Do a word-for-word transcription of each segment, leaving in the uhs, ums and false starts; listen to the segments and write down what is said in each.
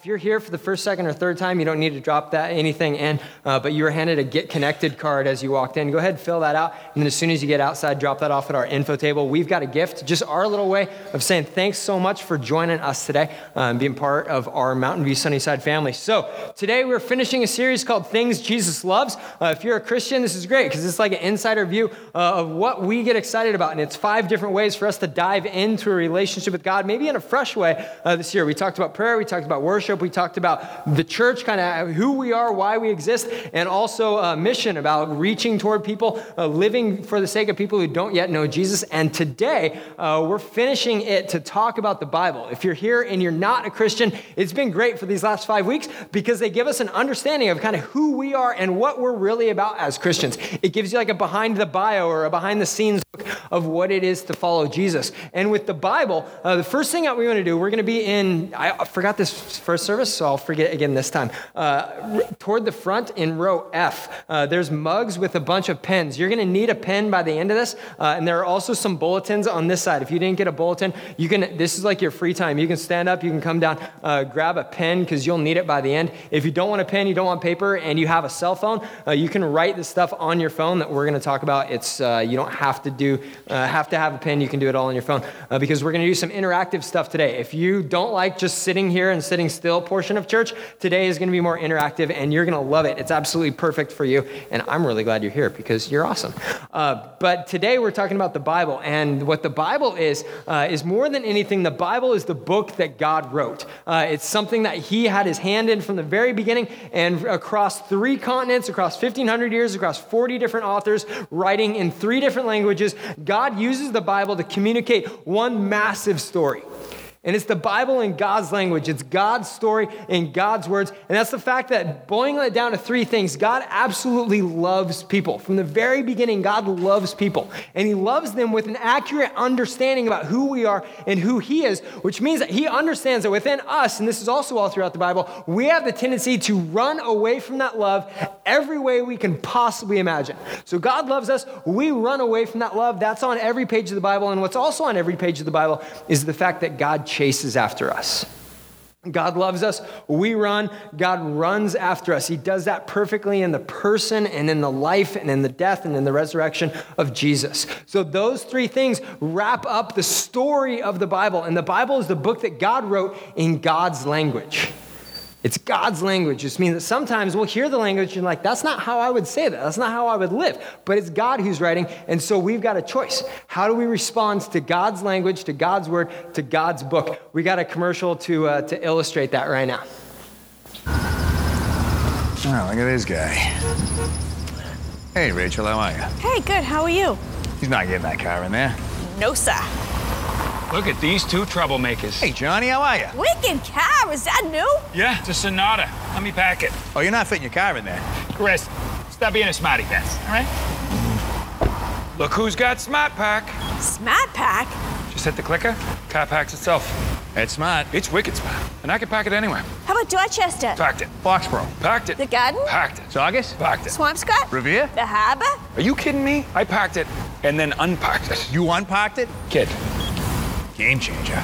If you're here for the first, second, or third time, you don't need to drop that anything in, uh, but you were handed a Get Connected card as you walked in. Go ahead and fill that out, and then as soon as you get outside, drop that off at our info table. We've got a gift, just our little way of saying thanks so much for joining us today uh, and being part of our Mountain View Sunnyside family. So today we're finishing a series called Things Jesus Loves. Uh, if you're a Christian, this is great because it's like an insider view uh, of what we get excited about, and it's five different ways for us to dive into a relationship with God, maybe in a fresh way uh, this year. We talked about prayer, we talked about worship, we talked about the church, kind of who we are, why we exist, and also a mission about reaching toward people, uh, living for the sake of people who don't yet know Jesus. And today, uh, we're finishing it to talk about the Bible. If you're here and you're not a Christian, it's been great for these last five weeks because they give us an understanding of kind of who we are and what we're really about as Christians. It gives you like a behind the bio or a behind the scenes look of what it is to follow Jesus. And with the Bible, uh, the first thing that we want to do, we're going to be in, I forgot this first service, so I'll forget again this time. Uh, toward the front in row F, uh, there's mugs with a bunch of pens. You're going to need a pen by the end of this, uh, and there are also some bulletins on this side. If you didn't get a bulletin, you can. This is like your free time. You can stand up, you can come down, uh, grab a pen because you'll need it by the end. If you don't want a pen, you don't want paper, and you have a cell phone, uh, you can write the stuff on your phone that we're going to talk about. It's uh, you don't have to do uh, have to have a pen. You can do it all on your phone uh, because we're going to do some interactive stuff today. If you don't like just sitting here and sitting still portion of church, today is going to be more interactive, and you're going to love it. It's absolutely perfect for you, and I'm really glad you're here because you're awesome. Uh, but today we're talking about the Bible, and what the Bible is, uh, is more than anything, the Bible is the book that God wrote. Uh, it's something that he had his hand in from the very beginning, and across three continents, across fifteen hundred years, across forty different authors, writing in three different languages, God uses the Bible to communicate one massive story. And it's the Bible in God's language. It's God's story in God's words. And that's the fact that boiling it down to three things, God absolutely loves people. From the very beginning, God loves people. And he loves them with an accurate understanding about who we are and who he is, which means that he understands that within us, and this is also all throughout the Bible, we have the tendency to run away from that love every way we can possibly imagine. So God loves us. We run away from that love. That's on every page of the Bible. And what's also on every page of the Bible is the fact that God chases after us. God loves us. We run. God runs after us. He does that perfectly in the person and in the life and in the death and in the resurrection of Jesus. So those three things wrap up the story of the Bible. And the Bible is the book that God wrote in God's language. It's God's language. It means that sometimes we'll hear the language and like, that's not how I would say that. That's not how I would live. But it's God who's writing, and so we've got a choice. How do we respond to God's language, to God's word, to God's book? We got a commercial to uh, to illustrate that right now. Oh, look at this guy. Hey, Rachel, how are you? Hey, good. How are you? He's not getting that car in there. No, sir. Look at these two troublemakers. Hey, Johnny, how are you? Wicked car, is that new? Yeah, it's a Sonata. Let me pack it. Oh, you're not fitting your car in there. Chris, stop being a smarty pants, all right? Look who's got SmartPak. SmartPak? Just hit the clicker, car packs itself. It's smart. It's wicked smart. And I can pack it anywhere. How about Dorchester? Packed it. Foxborough. Packed it. The garden? Packed it. Saugus? Packed it. Swampscott? Revere? The harbor? Are you kidding me? I packed it and then unpacked it. You unpacked it? Kid. Game changer.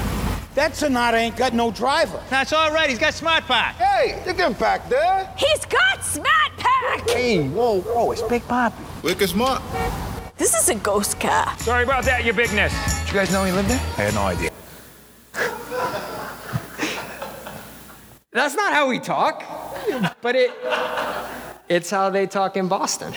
That Sonata ain't got no driver. That's all right. He's got SmartPak. Hey, look at him back there. He's got SmartPak. Hey, whoa, whoa, it's Big Poppy. Wicked smart. This is a ghost car. Sorry about that, your bigness. Did you guys know he lived there? I had no idea. That's not how we talk, but it it's how they talk in Boston.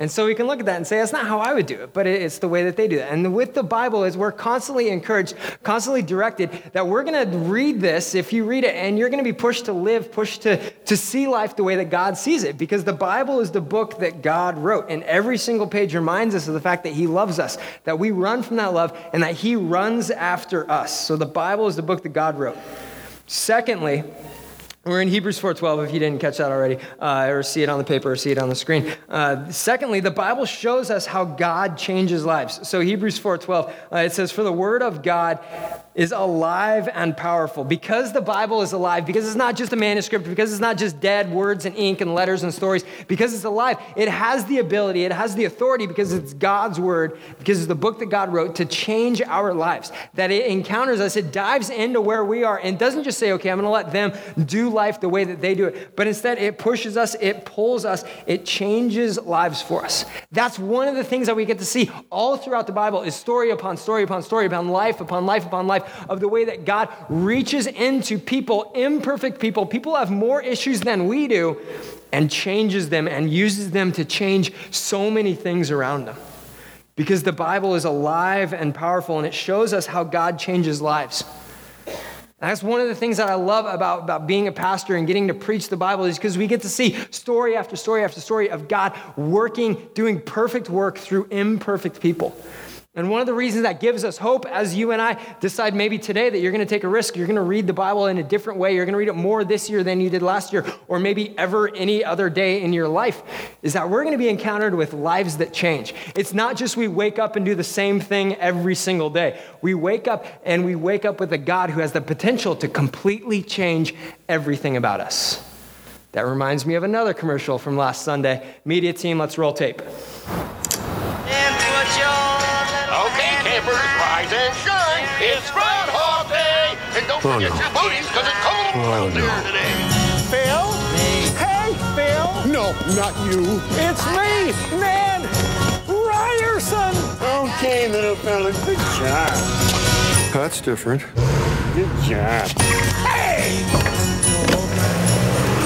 And so we can look at that and say, that's not how I would do it, but it's the way that they do that. And with the Bible is we're constantly encouraged, constantly directed that we're going to read this, if you read it, and you're going to be pushed to live, pushed to, to see life the way that God sees it, because the Bible is the book that God wrote. And every single page reminds us of the fact that he loves us, that we run from that love, and that he runs after us. So the Bible is the book that God wrote. Secondly, we're in Hebrews four twelve, if you didn't catch that already, uh, or see it on the paper or see it on the screen. Uh, secondly, the Bible shows us how God changes lives. So Hebrews four twelve, uh, it says, for the word of God is alive and powerful. Because the Bible is alive, because it's not just a manuscript, because it's not just dead words and ink and letters and stories, because it's alive, it has the ability, it has the authority, because it's God's word, because it's the book that God wrote, to change our lives. That it encounters us, it dives into where we are, and doesn't just say, okay, I'm gonna let them do life the way that they do it, but instead it pushes us, it pulls us, it changes lives for us. That's one of the things that we get to see all throughout the Bible, is story upon story upon story upon life upon life upon life of the way that God reaches into people, imperfect people, people have more issues than we do, and changes them and uses them to change so many things around them. Because the Bible is alive and powerful, and it shows us how God changes lives. And that's one of the things that I love about, about being a pastor and getting to preach the Bible, is because we get to see story after story after story of God working, doing perfect work through imperfect people. And one of the reasons that gives us hope, as you and I decide maybe today that you're going to take a risk, you're going to read the Bible in a different way, you're going to read it more this year than you did last year, or maybe ever any other day in your life, is that we're going to be encountered with lives that change. It's not just we wake up and do the same thing every single day. We wake up and we wake up with a God who has the potential to completely change everything about us. That reminds me of another commercial from last Sunday. Media team, let's roll tape. And shine, it's Groundhog Day! And don't oh, forget no. your booties, because it's cold out oh, there no. today. Phil? Hey, Phil! No, not you. It's me, man! Ryerson! Okay, little fella, good job. That's different. Good job. Hey!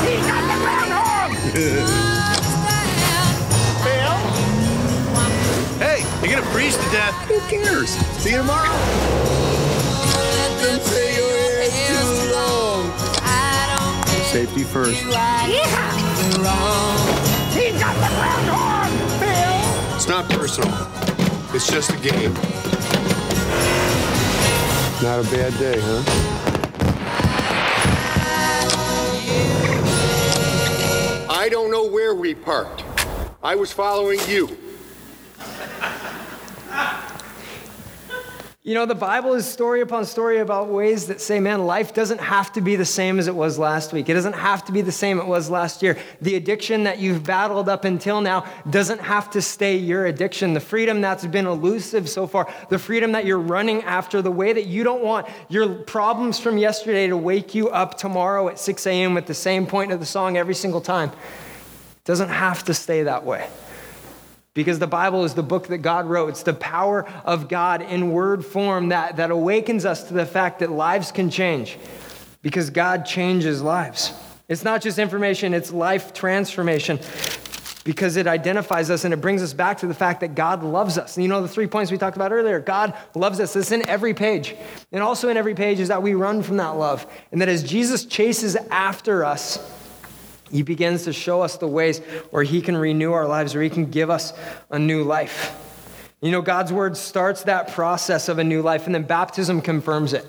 He got the groundhog! You're gonna freeze to death. Who cares? See you tomorrow. Safety first. Yeah. He got the ground on, Bill. It's not personal. It's just a game. Not a bad day, huh? I don't know where we parked. I was following you. You know, the Bible is story upon story about ways that say, man, life doesn't have to be the same as it was last week. It doesn't have to be the same it was last year. The addiction that you've battled up until now doesn't have to stay your addiction. The freedom that's been elusive so far, the freedom that you're running after, the way that you don't want your problems from yesterday to wake you up tomorrow at six a.m. with the same point of the song every single time, doesn't have to stay that way. Because the Bible is the book that God wrote. It's the power of God in word form that, that awakens us to the fact that lives can change, because God changes lives. It's not just information, it's life transformation, because it identifies us and it brings us back to the fact that God loves us. And you know, the three points we talked about earlier, God loves us. It's in every page. And also in every page is that we run from that love. And that as Jesus chases after us, He begins to show us the ways where He can renew our lives, where He can give us a new life. You know, God's word starts that process of a new life, and then baptism confirms it.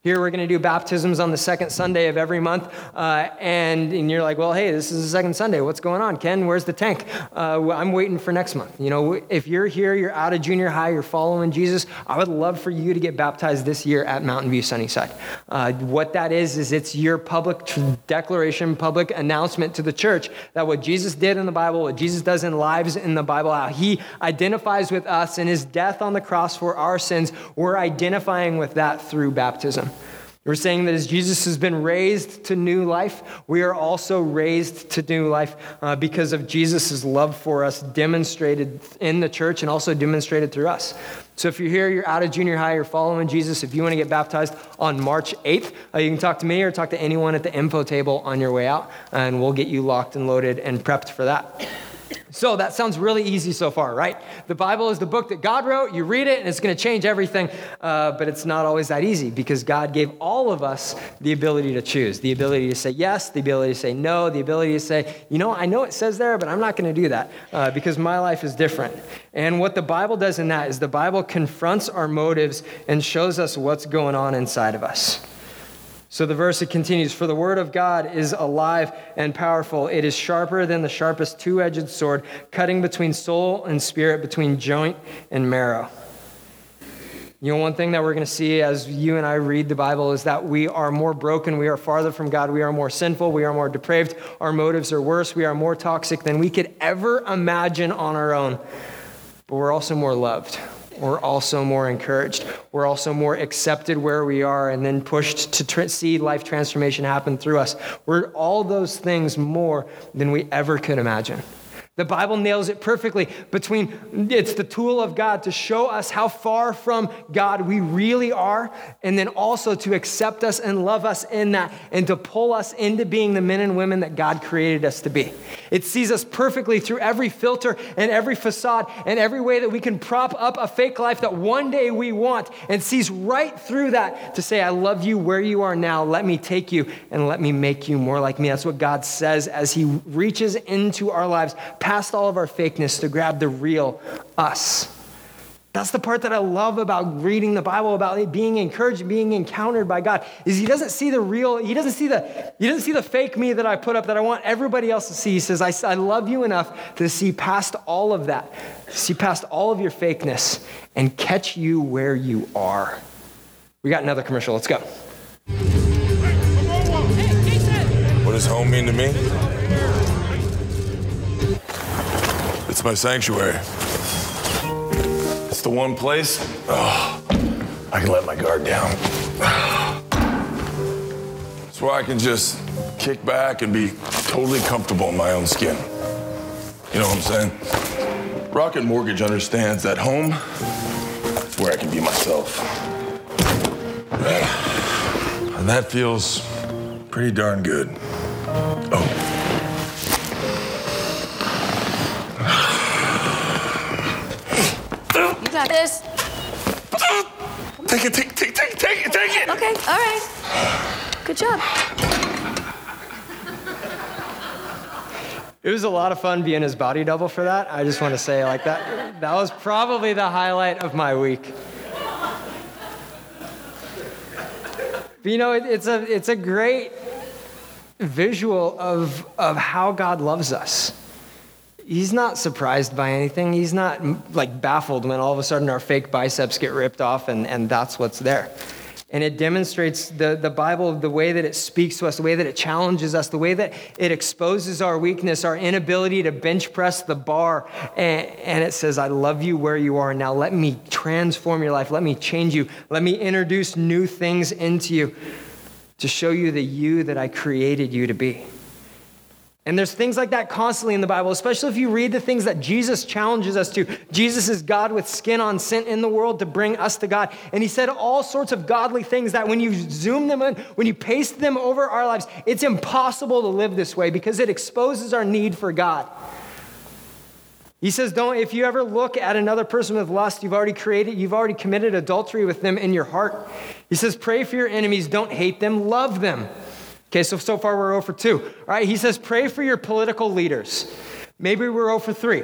Here we're going to do baptisms on the second Sunday of every month, uh, and, and you're like, well, hey, this is the second Sunday. What's going on, Ken? Where's the tank? Uh, I'm waiting for next month. You know, if you're here, you're out of junior high, you're following Jesus, I would love for you to get baptized this year at Mountain View Sunnyside. Uh, what that is, is it's your public declaration, public announcement to the church that what Jesus did in the Bible, what Jesus does in lives in the Bible, how He identifies with us and His death on the cross for our sins, we're identifying with that through baptism. We're saying that as Jesus has been raised to new life, we are also raised to new life uh, because of Jesus' love for us demonstrated in the church and also demonstrated through us. So if you're here, you're out of junior high, you're following Jesus, if you want to get baptized on March eighth, uh, you can talk to me or talk to anyone at the info table on your way out, and we'll get you locked and loaded and prepped for that. So that sounds really easy so far, right? The Bible is the book that God wrote. You read it, and it's going to change everything. Uh, but it's not always that easy, because God gave all of us the ability to choose, the ability to say yes, the ability to say no, the ability to say, you know, I know it says there, but I'm not going to do that uh, because my life is different. And what the Bible does in that is the Bible confronts our motives and shows us what's going on inside of us. So the verse, it continues, for the word of God is alive and powerful. It is sharper than the sharpest two-edged sword, cutting between soul and spirit, between joint and marrow. You know, one thing that we're going to see as you and I read the Bible is that we are more broken, we are farther from God, we are more sinful, we are more depraved, our motives are worse, we are more toxic than we could ever imagine on our own. But we're also more loved. We're also more encouraged. We're also more accepted where we are and then pushed to tr- see life transformation happen through us. We're all those things more than we ever could imagine. The Bible nails it perfectly between it's the tool of God to show us how far from God we really are, and then also to accept us and love us in that and to pull us into being the men and women that God created us to be. It sees us perfectly through every filter and every facade and every way that we can prop up a fake life that one day we want, and sees right through that to say, I love you where you are now. Let me take you and let me make you more like me. That's what God says as he reaches into our lives past all of our fakeness to grab the real us. That's the part that I love about reading the Bible, about being encouraged, being encountered by God, is he doesn't see the real, he doesn't see the, he doesn't see the fake me that I put up that I want everybody else to see. He says, I, I love you enough to see past all of that, see past all of your fakeness and catch you where you are. We got another commercial. Let's go. What does home mean to me? It's my sanctuary. It's the one place oh, I can let my guard down. It's where I can just kick back and be totally comfortable in my own skin. You know what I'm saying? Rocket Mortgage understands that home is where I can be myself. And that feels pretty darn good. Oh. Got this. Take it, take, take, take, take it, take it. Okay, all right. Good job. It was a lot of fun being his body double for that. I just want to say, like, that, that was probably the highlight of my week. But, you know, it, it's a it's a great visual of of how God loves us. He's not surprised by anything. He's not like baffled when all of a sudden our fake biceps get ripped off and, and that's what's there. And it demonstrates the, the Bible, the way that it speaks to us, the way that it challenges us, the way that it exposes our weakness, our inability to bench press the bar. And, and it says, I love you where you are now. Let me transform your life. Let me change you. Let me introduce new things into you to show you the you that I created you to be. And there's things like that constantly in the Bible, especially if you read the things that Jesus challenges us to. Jesus is God with skin on, sent in the world to bring us to God. And he said all sorts of godly things that when you zoom them in, when you paste them over our lives, it's impossible to live this way because it exposes our need for God. He says, don't, if you ever look at another person with lust, you've already created, you've already committed adultery with them in your heart. He says, pray for your enemies. Don't hate them. Love them. Okay, so so far we're zero for two. All right, he says, pray for your political leaders. Maybe we're zero for three.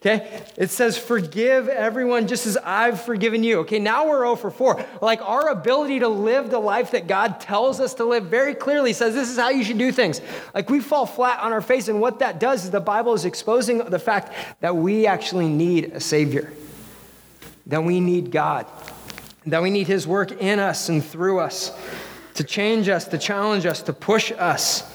Okay, it says, forgive everyone just as I've forgiven you. Okay, now we're zero for four. Like, our ability to live the life that God tells us to live very clearly says this is how you should do things. Like, we fall flat on our face, and what that does is the Bible is exposing the fact that we actually need a Savior, that we need God, that we need his work in us and through us, to change us, to challenge us, to push us.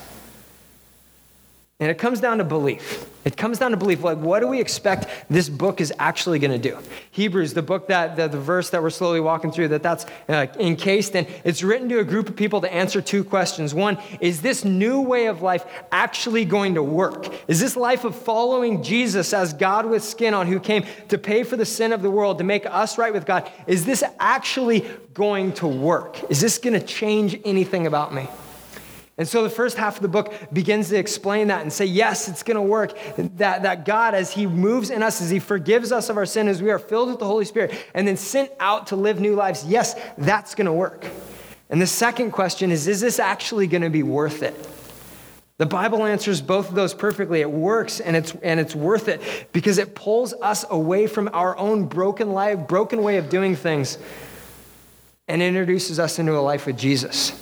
And it comes down to belief. It comes down to belief. Like, what do we expect this book is actually going to do? Hebrews, the book that, the, the verse that we're slowly walking through, that that's uh, encased in, it's written to a group of people to answer two questions. One, is this new way of life actually going to work? Is this life of following Jesus as God with skin on, who came to pay for the sin of the world, to make us right with God, is this actually going to work? Is this going to change anything about me? And so the first half of the book begins to explain that and say, yes, it's going to work. That, that God, as he moves in us, as he forgives us of our sin, as we are filled with the Holy Spirit, and then sent out to live new lives, yes, that's going to work. And the second question is, is this actually going to be worth it? The Bible answers both of those perfectly. It works, and it's and it's worth it because it pulls us away from our own broken life, broken way of doing things, and introduces us into a life with Jesus.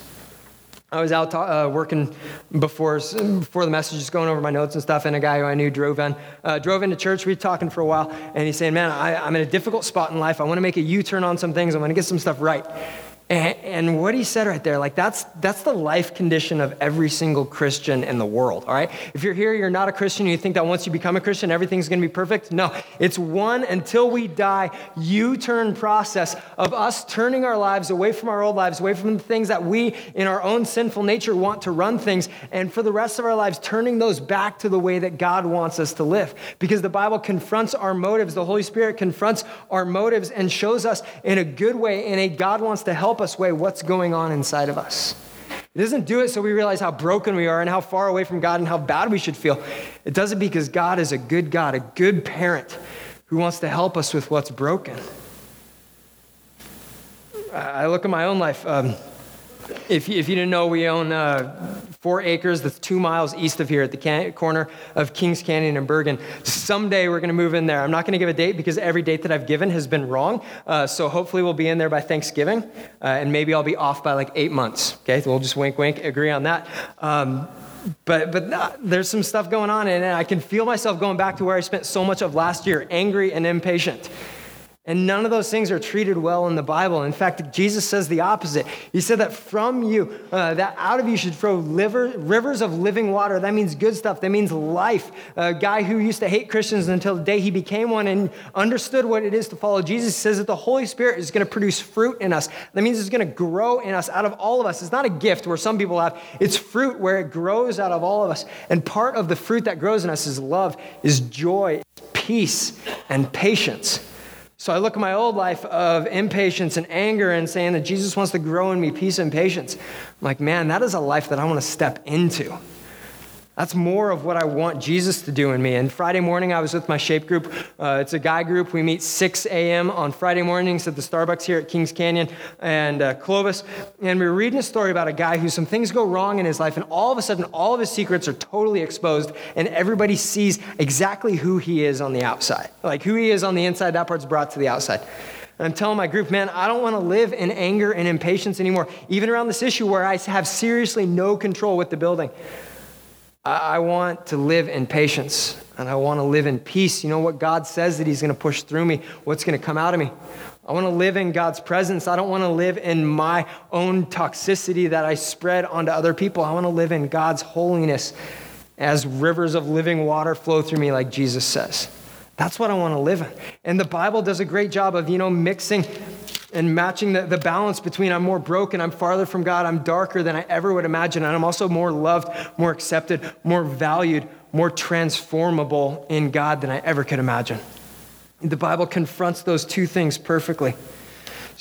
I was out uh, working before before the message, just going over my notes and stuff, and a guy who I knew drove in, uh, drove into church. We were talking for a while, and he's saying, man, I, I'm in a difficult spot in life. I want to make a U-turn on some things. I want to get some stuff right. And, and what he said right there, like that's that's the life condition of every single Christian in the world, all right? If you're here, you're not a Christian, you think that once you become a Christian, everything's going to be perfect. No, it's one until we die U-turn process of us turning our lives away from our old lives, away from the things that we in our own sinful nature want to run things, and for the rest of our lives, turning those back to the way that God wants us to live. Because the Bible confronts our motives, the Holy Spirit confronts our motives and shows us in a good way, in a God wants to help us weigh what's going on inside of us. It doesn't do it so we realize how broken we are and how far away from God and how bad we should feel. It does it because God is a good God, a good parent who wants to help us with what's broken. I look at my own life. Um, if, you, if you didn't know, we own uh, four acres that's two miles east of here at the can- corner of Kings Canyon and Bergen. Someday we're going to move in there. I'm not going to give a date because every date that I've given has been wrong. Uh, so hopefully we'll be in there by Thanksgiving, uh, and maybe I'll be off by like eight months. Okay, so we'll just wink, wink, agree on that. Um, But but uh, there's some stuff going on, and I can feel myself going back to where I spent so much of last year, angry and impatient. And none of those things are treated well in the Bible. In fact, Jesus says the opposite. He said that from you, uh, that out of you should flow liver, rivers of living water. That means good stuff. That means life. A guy who used to hate Christians until the day he became one and understood what it is to follow Jesus says that the Holy Spirit is going to produce fruit in us. That means it's going to grow in us, out of all of us. It's not a gift where some people have. It's fruit where it grows out of all of us. And part of the fruit that grows in us is love, is joy, peace, and patience. So I look at my old life of impatience and anger and saying that Jesus wants to grow in me peace and patience. I'm like, man, that is a life that I want to step into. That's more of what I want Jesus to do in me. And Friday morning, I was with my Shape group. Uh, it's a guy group. We meet six a.m. on Friday mornings at the Starbucks here at Kings Canyon and uh, Clovis. And we were reading a story about a guy who some things go wrong in his life, and all of a sudden, all of his secrets are totally exposed, and everybody sees exactly who he is on the outside. Like who he is on the inside, that part's brought to the outside. And I'm telling my group, man, I don't want to live in anger and impatience anymore, even around this issue where I have seriously no control with the building. I want to live in patience, and I want to live in peace. You know what God says that he's going to push through me, what's going to come out of me. I want to live in God's presence. I don't want to live in my own toxicity that I spread onto other people. I want to live in God's holiness as rivers of living water flow through me like Jesus says. That's what I want to live in. And the Bible does a great job of, you know, mixing and matching the, the balance between I'm more broken, I'm farther from God, I'm darker than I ever would imagine, and I'm also more loved, more accepted, more valued, more transformable in God than I ever could imagine. The Bible confronts those two things perfectly.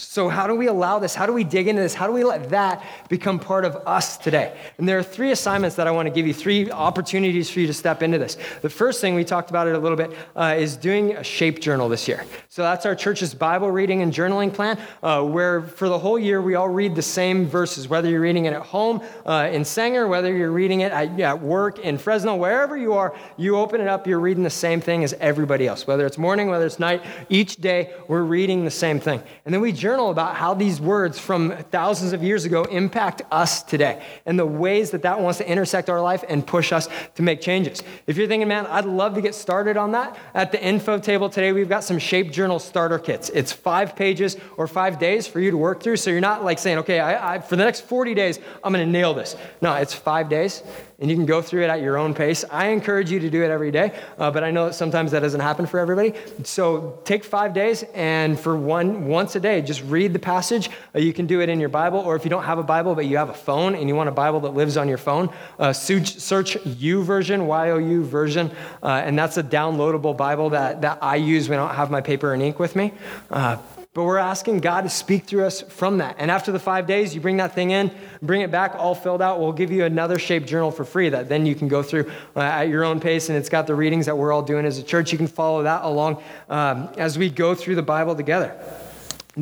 So how do we allow this? How do we dig into this? How do we let that become part of us today? And there are three assignments that I want to give you, three opportunities for you to step into this. The first thing, we talked about it a little bit, uh, is doing a Shape journal this year. So that's our church's Bible reading and journaling plan, uh, where for the whole year, we all read the same verses, whether you're reading it at home uh, in Sanger, whether you're reading it at, at work in Fresno, wherever you are, you open it up, you're reading the same thing as everybody else, whether it's morning, whether it's night, each day, we're reading the same thing. And then we journal Journal about how these words from thousands of years ago impact us today and the ways that that wants to intersect our life and push us to make changes. If you're thinking, man, I'd love to get started on that, at the info table today, we've got some Shape Journal starter kits. It's five pages or five days for you to work through. So you're not like saying, okay, I, I, for the next forty days, I'm going to nail this. No, it's five days. And you can go through it at your own pace. I encourage you to do it every day, uh, but I know that sometimes that doesn't happen for everybody. So take five days, and for one once a day, just read the passage. Uh, you can do it in your Bible, or if you don't have a Bible, but you have a phone, and you want a Bible that lives on your phone, uh, search, search YouVersion, Y O U version, uh, and that's a downloadable Bible that, that I use when I don't have my paper and ink with me. Uh, But we're asking God to speak through us from that. And after the five days, you bring that thing in, bring it back, all filled out. We'll give you another Shape journal for free that then you can go through uh, at your own pace. And it's got the readings that we're all doing as a church. You can follow that along um, as we go through the Bible together.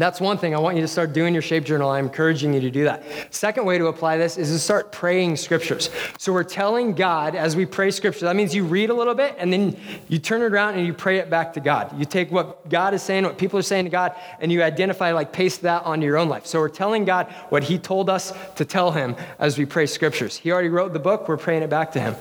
That's one thing. I want you to start doing your shape journal. I'm encouraging you to do that. Second way to apply this is to start praying scriptures. So we're telling God as we pray scripture. That means you read a little bit, and then you turn it around and you pray it back to God. You take what God is saying, what people are saying to God, and you identify, like paste that onto your own life. So we're telling God what he told us to tell him as we pray scriptures. He already wrote the book. We're praying it back to him.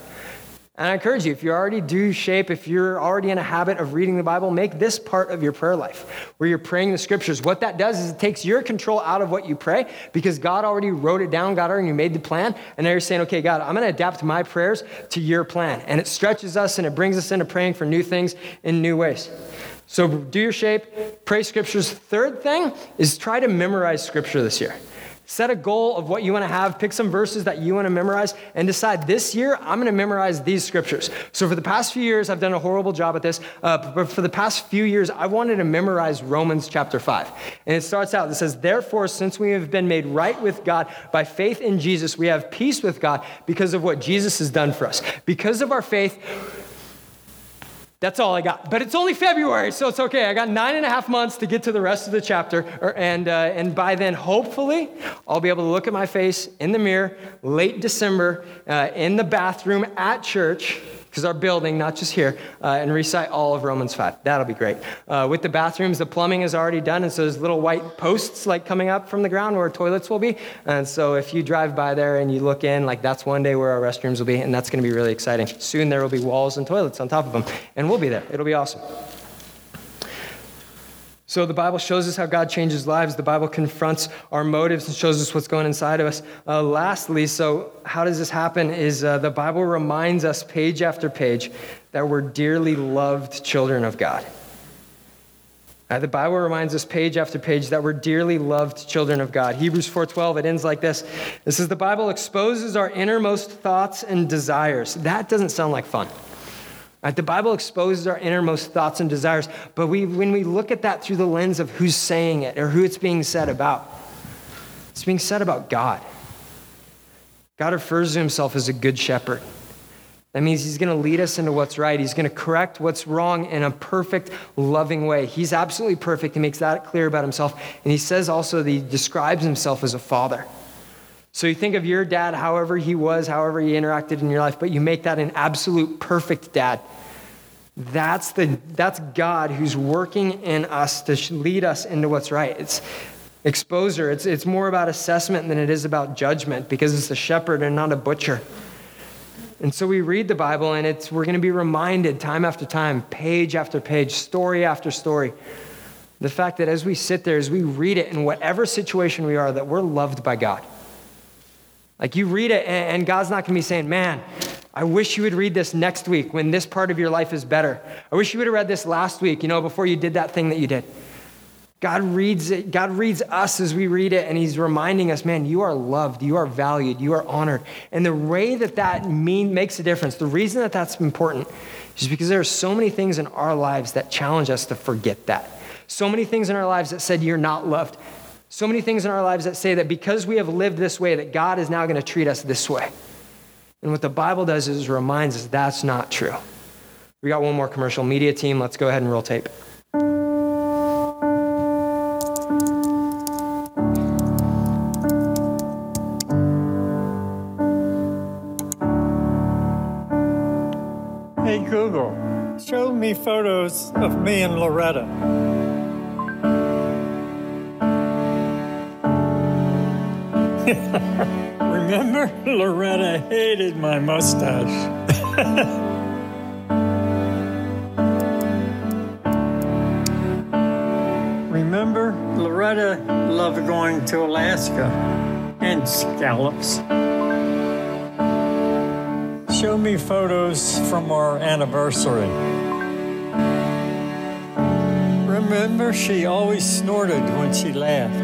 And I encourage you, if you already do shape, if you're already in a habit of reading the Bible, make this part of your prayer life where you're praying the scriptures. What that does is it takes your control out of what you pray because God already wrote it down. God already made the plan. And now you're saying, okay, God, I'm going to adapt my prayers to your plan. And it stretches us and it brings us into praying for new things in new ways. So do your shape, pray scriptures. Third thing is try to memorize scripture this year. Set a goal of what you want to have. Pick some verses that you want to memorize and decide this year, I'm going to memorize these scriptures. So for the past few years, I've done a horrible job at this. Uh, but for the past few years, I wanted to memorize Romans chapter five. And it starts out, it says, therefore, since we have been made right with God by faith in Jesus, we have peace with God because of what Jesus has done for us. Because of our faith, that's all I got. But it's only February, so it's okay. I got nine and a half months to get to the rest of the chapter. Or, and uh, and by then, hopefully, I'll be able to look at my face in the mirror, late December, uh, in the bathroom at church, because our building, not just here, uh, and recite all of Romans five. That'll be great. Uh, with the bathrooms, the plumbing is already done, and so there's little white posts like coming up from the ground where toilets will be. And so if you drive by there and you look in, like that's one day where our restrooms will be, and that's going to be really exciting. Soon there will be walls and toilets on top of them, and we'll be there. It'll be awesome. So the Bible shows us how God changes lives. The Bible confronts our motives and shows us what's going inside of us. Uh, lastly, so how does this happen is uh, the Bible reminds us page after page that we're dearly loved children of God. Uh, the Bible reminds us page after page that we're dearly loved children of God. Hebrews four twelve, it ends like this. It says, the Bible exposes our innermost thoughts and desires. That doesn't sound like fun. The Bible exposes our innermost thoughts and desires, but we, when we look at that through the lens of who's saying it or who it's being said about, it's being said about God. God refers to himself as a good shepherd. That means he's going to lead us into what's right. He's going to correct what's wrong in a perfect, loving way. He's absolutely perfect. He makes that clear about himself. And he says also that he describes himself as a father. So you think of your dad, however he was, however he interacted in your life, but you make that an absolute perfect dad. That's the that's God who's working in us to lead us into what's right. It's exposure. It's, it's more about assessment than it is about judgment because it's a shepherd and not a butcher. And so we read the Bible and it's we're going to be reminded time after time, page after page, story after story, the fact that as we sit there, as we read it in whatever situation we are, that we're loved by God. Like you read it and God's not going to be saying, man, I wish you would read this next week when this part of your life is better. I wish you would have read this last week, you know, before you did that thing that you did. God reads it. God reads us as we read it. And he's reminding us, man, you are loved. You are valued. You are honored. And the way that that mean makes a difference, the reason that that's important is because there are so many things in our lives that challenge us to forget that. So many things in our lives that said you're not loved. So many things in our lives that say that because we have lived this way, that God is now going to treat us this way. And what the Bible does is reminds us that's not true. We got one more commercial. Media team, let's go ahead and roll tape. Hey, Google, show me photos of me and Loretta. Remember, Loretta hated my mustache. Remember, Loretta loved going to Alaska and scallops. Show me photos from our anniversary. Remember, she always snorted when she laughed.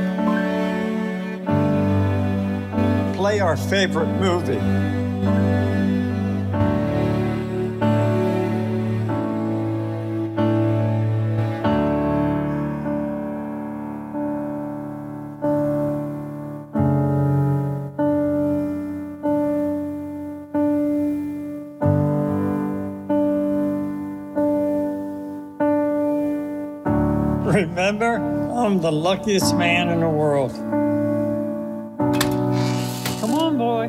Play our favorite movie. remember, I'm the luckiest man in the world. Come on, boy.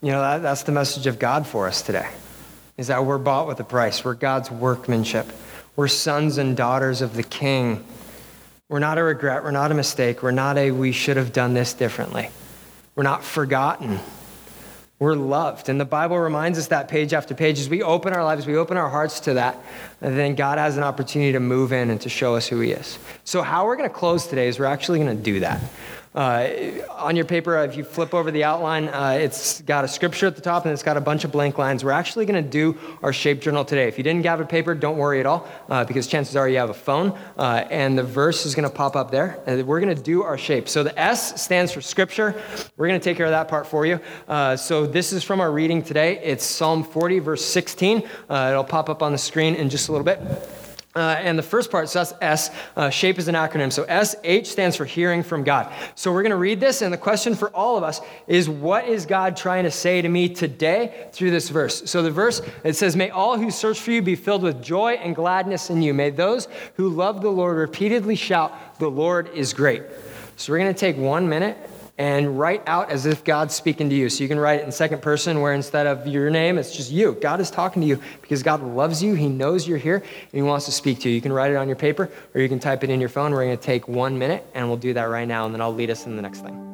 You know, that, that's the message of God for us today, is that we're bought with a price. We're God's workmanship. We're sons and daughters of the King. We're not a regret. We're not a mistake. We're not a we should have done this differently. We're not forgotten. We're loved. And the Bible reminds us that page after page. As we open our lives, we open our hearts to that, and then God has an opportunity to move in and to show us who he is. So how we're going to close today is we're actually going to do that. Uh, on your paper, if you flip over the outline, uh, it's got a scripture at the top and it's got a bunch of blank lines. We're actually going to do our shape journal today. If you didn't have a paper, don't worry at all, uh, because chances are you have a phone, uh, and the verse is going to pop up there. And we're going to do our shape. So the S stands for scripture. We're going to take care of that part for you. Uh, so this is from our reading today. It's Psalm forty, verse sixteen. Uh, it'll pop up on the screen in just a little bit. Uh, and the first part, so that's S. Uh, shape is an acronym. So S, H stands for hearing from God. So we're going to read this, and the question for all of us is, what is God trying to say to me today through this verse? So the verse, it says, "May all who search for you be filled with joy and gladness in you. May those who love the Lord repeatedly shout, 'The Lord is great.'" So we're going to take one minute and write out as if God's speaking to you. So you can write it in second person, where instead of your name, it's just you. God is talking to you because God loves you. He knows you're here, and he wants to speak to you. You can write it on your paper, or you can type it in your phone. We're going to take one minute, and we'll do that right now, and then I'll lead us in the next thing.